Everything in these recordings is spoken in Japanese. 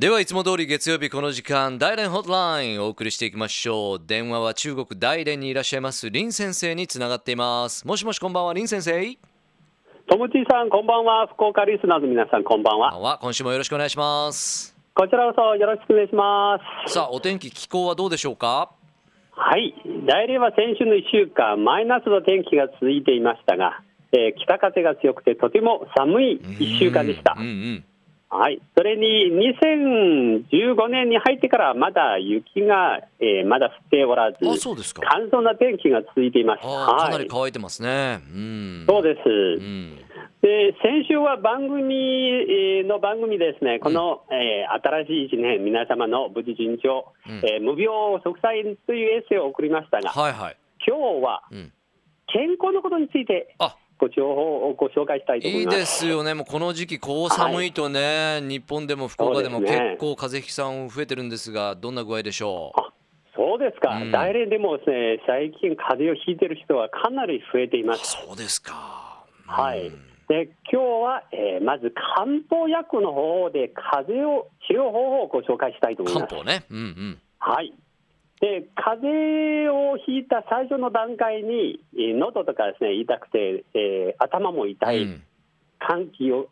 ではいつも通り月曜日この時間大連ホットラインをお送りしていきましょう。電話は中国大連にいらっしゃいます林先生につながっています。もしもし、こんばんは林先生。ともちさんこんばんは。福岡リスナーの皆さんこんばんは。今週もよろしくお願いします。こちらこそよろしくお願いします。さあ、お天気気候はどうでしょうか。はい、大連は先週の1週間マイナスの天気が続いていましたが、北風が強くてとても寒い1週間でした。うんうんうん、はい、それに2015年に入ってからまだ雪が、まだ降っておらず、乾燥な天気が続いていました。はい、かなり乾いてますね。うん、そうです。うん、で先週は番組ですね、この、新しい1年皆様の無事順調、無病息災というエッセイを送りましたが、はいはい、今日は健康のことについてご紹介したいと思います。いいですよね。もうこの時期こう寒いとね、はい、日本でも福岡でも結構風邪ひきさん増えてるんですが、どんな具合でしょう。あ、そうですか。大連でもですね、最近風邪をひいてる人はかなり増えています。そうですか。うん、はい。で今日は、まず漢方薬の方で風邪を治療方法をご紹介したいと思います。漢方ね。うんうん。はい。で風邪をひいた最初の段階に喉とかですね痛くて、頭も痛い、寒気を、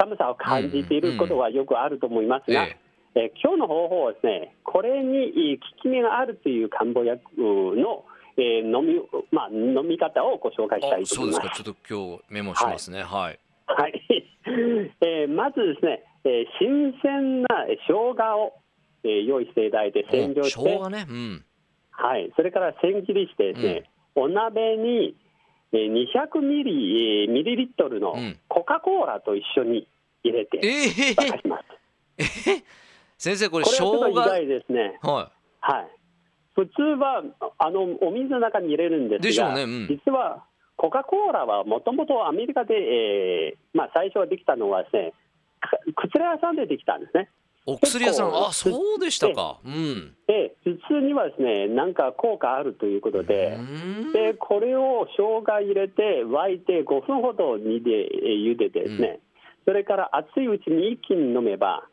寒さを感じていることはよくあると思いますが、今日の方法はですね、これに効き目があるという漢方薬の、飲み方をご紹介したいと思います。そうですか。ちょっと今日メモしますね。はい、はい。まずですね、新鮮な生姜を用意していただいて洗浄して、はい、それから千切りしてですね、お鍋に200ミリリットルのコカ・コーラと一緒に入れて沸かします。先生、これ生姜ですね。はいはい、普通はお水の中に入れるんですが、実はコカ・コーラはもともとアメリカで、最初はできたのはですね、薬屋さんでできたんですね。お薬屋さん、あ、そうでしたか。うん、で頭痛にはですね、なんか効果あるということで、でこれを生姜入れて沸いて5分ほど煮で茹でてですね、それから熱いうちに一気に飲めば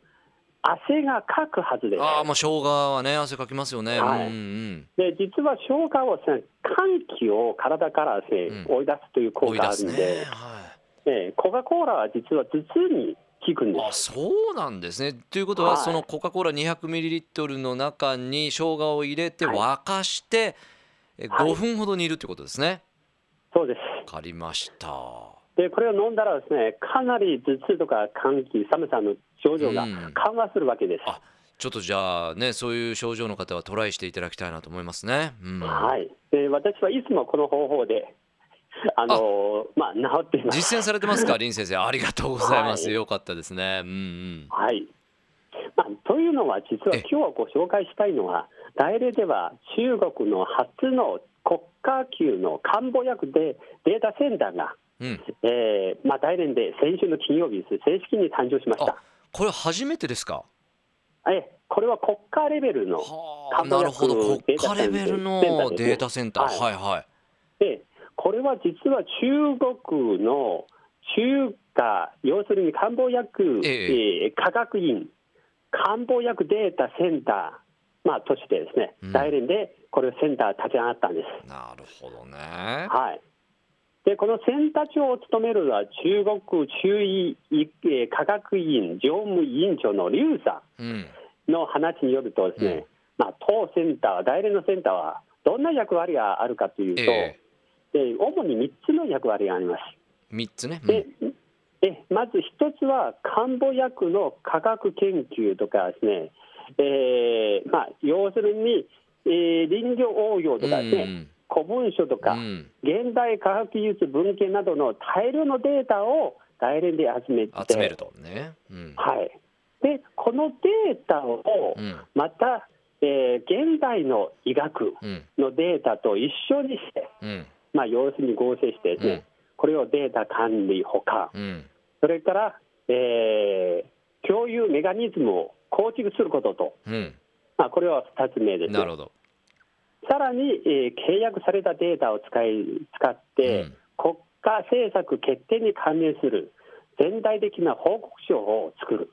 汗がかくはずです。あ、もう生姜はね、汗かきますよね。はい、うんうん、で実は生姜はですね、寒気を体からですね、追い出すという効果があるんで、コカ・コーラは実は頭痛に効くんです。あ、そうなんですね。ということは、そのコカ・コーラ 200ml の中に生姜を入れて沸かして5分ほど煮るということですね。そうです。分かりました。でこれを飲んだらですね、かなり頭痛とか寒気、寒さの症状が緩和するわけです。あ、ちょっとじゃあね、そういう症状の方はトライしていただきたいなと思いますね。はい、で私はいつもこの方法で治っています。実践されてますか林先生。ありがとうございます。よかったですね。はい、というのは、実は今日ご紹介したいのは、大連では中国の初の国家級の漢方薬でデータセンターが、大連で先週の金曜日です、正式に誕生しました。あ、これ初めてですか。これは国家レベルの漢方薬のデータセンターです。なるほど、国家レベルのデータセンター。はいはい。でこれは実は中国の中華、要するに漢方薬、科学院漢方薬データセンター、としてですね、大連でこれセンター立ち上がったんです。なるほどね。はい、でこのセンター長を務めるのは中国中医科学院常務委員長の劉さんの話によるとですね、当センター、大連のセンターはどんな役割があるかというと、主に3つの役割があります。3つね。まず1つは漢方薬の科学研究とかですね、要するに、臨床応用とかですね、古文書とか、現代科学技術文献などの大量のデータを大連で集めるとね。はい。でこのデータをまた、現代の医学のデータと一緒にして、要するに合成してですね、これをデータ管理保管、それから、共有メカニズムを構築することと、これは2つ目ですね。なるほど。さらに、契約されたデータを使って、国家政策決定に関連する全体的な報告書を作る、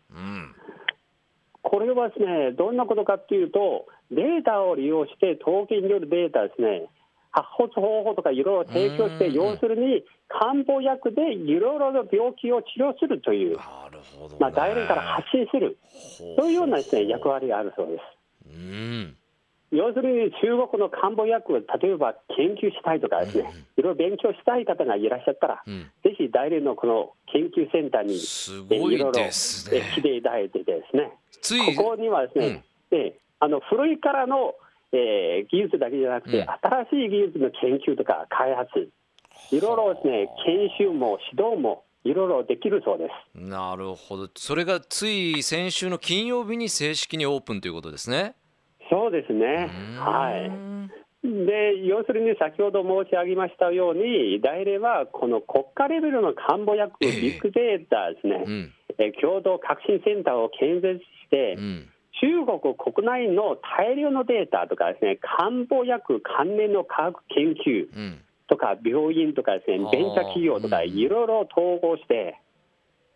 これはですね、どんなことかっていうと、データを利用して統計によるデータですね、発掘方法とかいろいろ提供して、要するに漢方薬でいろいろな病気を治療するという、大連から発信するというようなですね、役割があるそうです。要するに中国の漢方薬を例えば研究したいとかですね、いろいろ勉強したい方がいらっしゃったら、ぜひ大連のこの研究センターにいろいろ来ていただいてですね、ついここにはですね、古いからの技術だけじゃなくて、新しい技術の研究とか開発、いろいろですね、研修も指導もいろいろできるそうです。なるほど。それがつい先週の金曜日に正式にオープンということですね。そうですね、はい。で、要するに先ほど申し上げましたように、大連はこの国家レベルの漢方薬ビッグデータですね、共同革新センターを建設して、中国国内の大量のデータとかですね、漢方薬関連の科学研究とか病院とかですね、ベンチャー企業とかいろいろ統合して、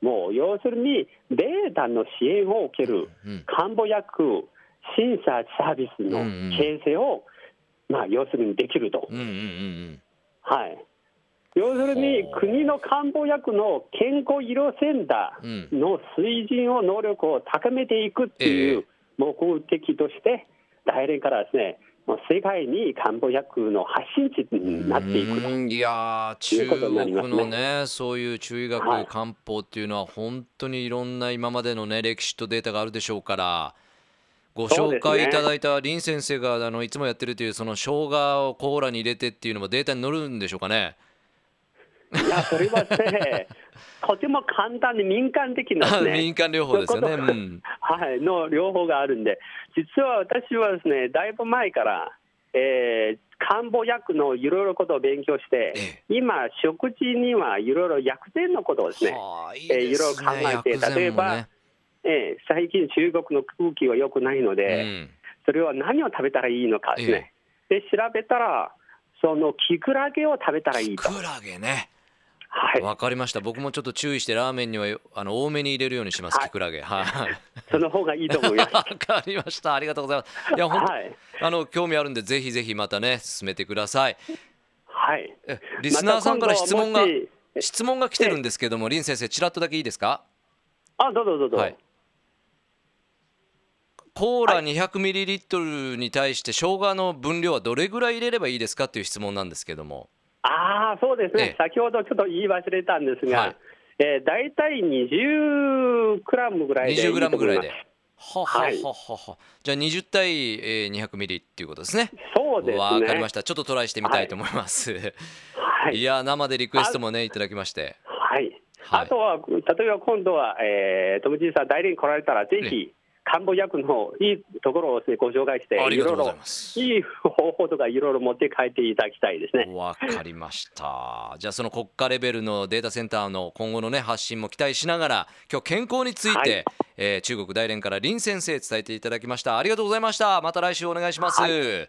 もう要するにデータの支援を受ける漢方薬審査サービスの形成を、要するにできると。はい。要するに国の漢方薬の健康医療センターの水準を能力を高めていくっていう目的として、大連からですね、もう世界に漢方薬の発信地になっていくということになりますね。中国のね、そういう中医学、漢方っていうのは本当にいろんな今までのね、歴史とデータがあるでしょうから。ご紹介いただいた林先生がいつもやってるというその生姜をコーラに入れてっていうのもデータに載るんでしょうかね。いや、それはね、とても簡単で民間的な、ね、民間療法ですよね。はい、の療法があるんで、実は私はですね、だいぶ前から、漢方薬のいろいろことを勉強して、今食事にはいろいろ薬膳のことをですね、いろいろ考えて、例えば。最近中国の空気は良くないので、それは何を食べたらいいのかですね、で調べたらそのキクラゲを食べたらいいと。キクラゲね、はい、分かりました。僕もちょっと注意してラーメンには多めに入れるようにします。キクラゲ、その方がいいと思います。分かりました。ありがとうございます。いや、本当、興味あるんで、ぜひぜひまたね、進めてください。はい。リスナーさんから質問が来てるんですけども、林先生、ちらっとだけいいですか？どうぞどうぞ。はい。コーラ 200ml に対して生姜の分量はどれぐらい入れればいいですかという質問なんですけども。そうですね、先ほどちょっと言い忘れたんですが、だいたい 20g ぐらいでいいと思います。 20g ぐらいで。じゃあ20対 200ml ということですね。そうですね。わかりました。ちょっとトライしてみたいと思います。いや、生でリクエストもね、いただきまして。あとは例えば今度は友人さん、代理に来られたらぜひ漢方薬のいいところをご紹介して、いろいろいい方法とかいろいろ持って帰っていただきたいですね。わかりました。じゃあその国家レベルのデータセンターの今後の、ね、発信も期待しながら、今日健康について、中国大連から林先生伝えていただきました。ありがとうございました。また来週お願いします。シェイ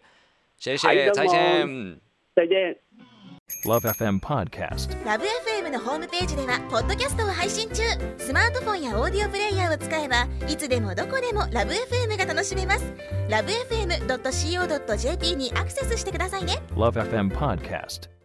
シェイ、再見。Love FM Podcast。 Love FM のホームページではポッドキャストを配信中。スマートフォンやオーディオプレイヤーを使えば、いつでもどこでも Love FM が楽しめます。LoveFM.co.jp にアクセスしてくださいね。Love FM Podcast。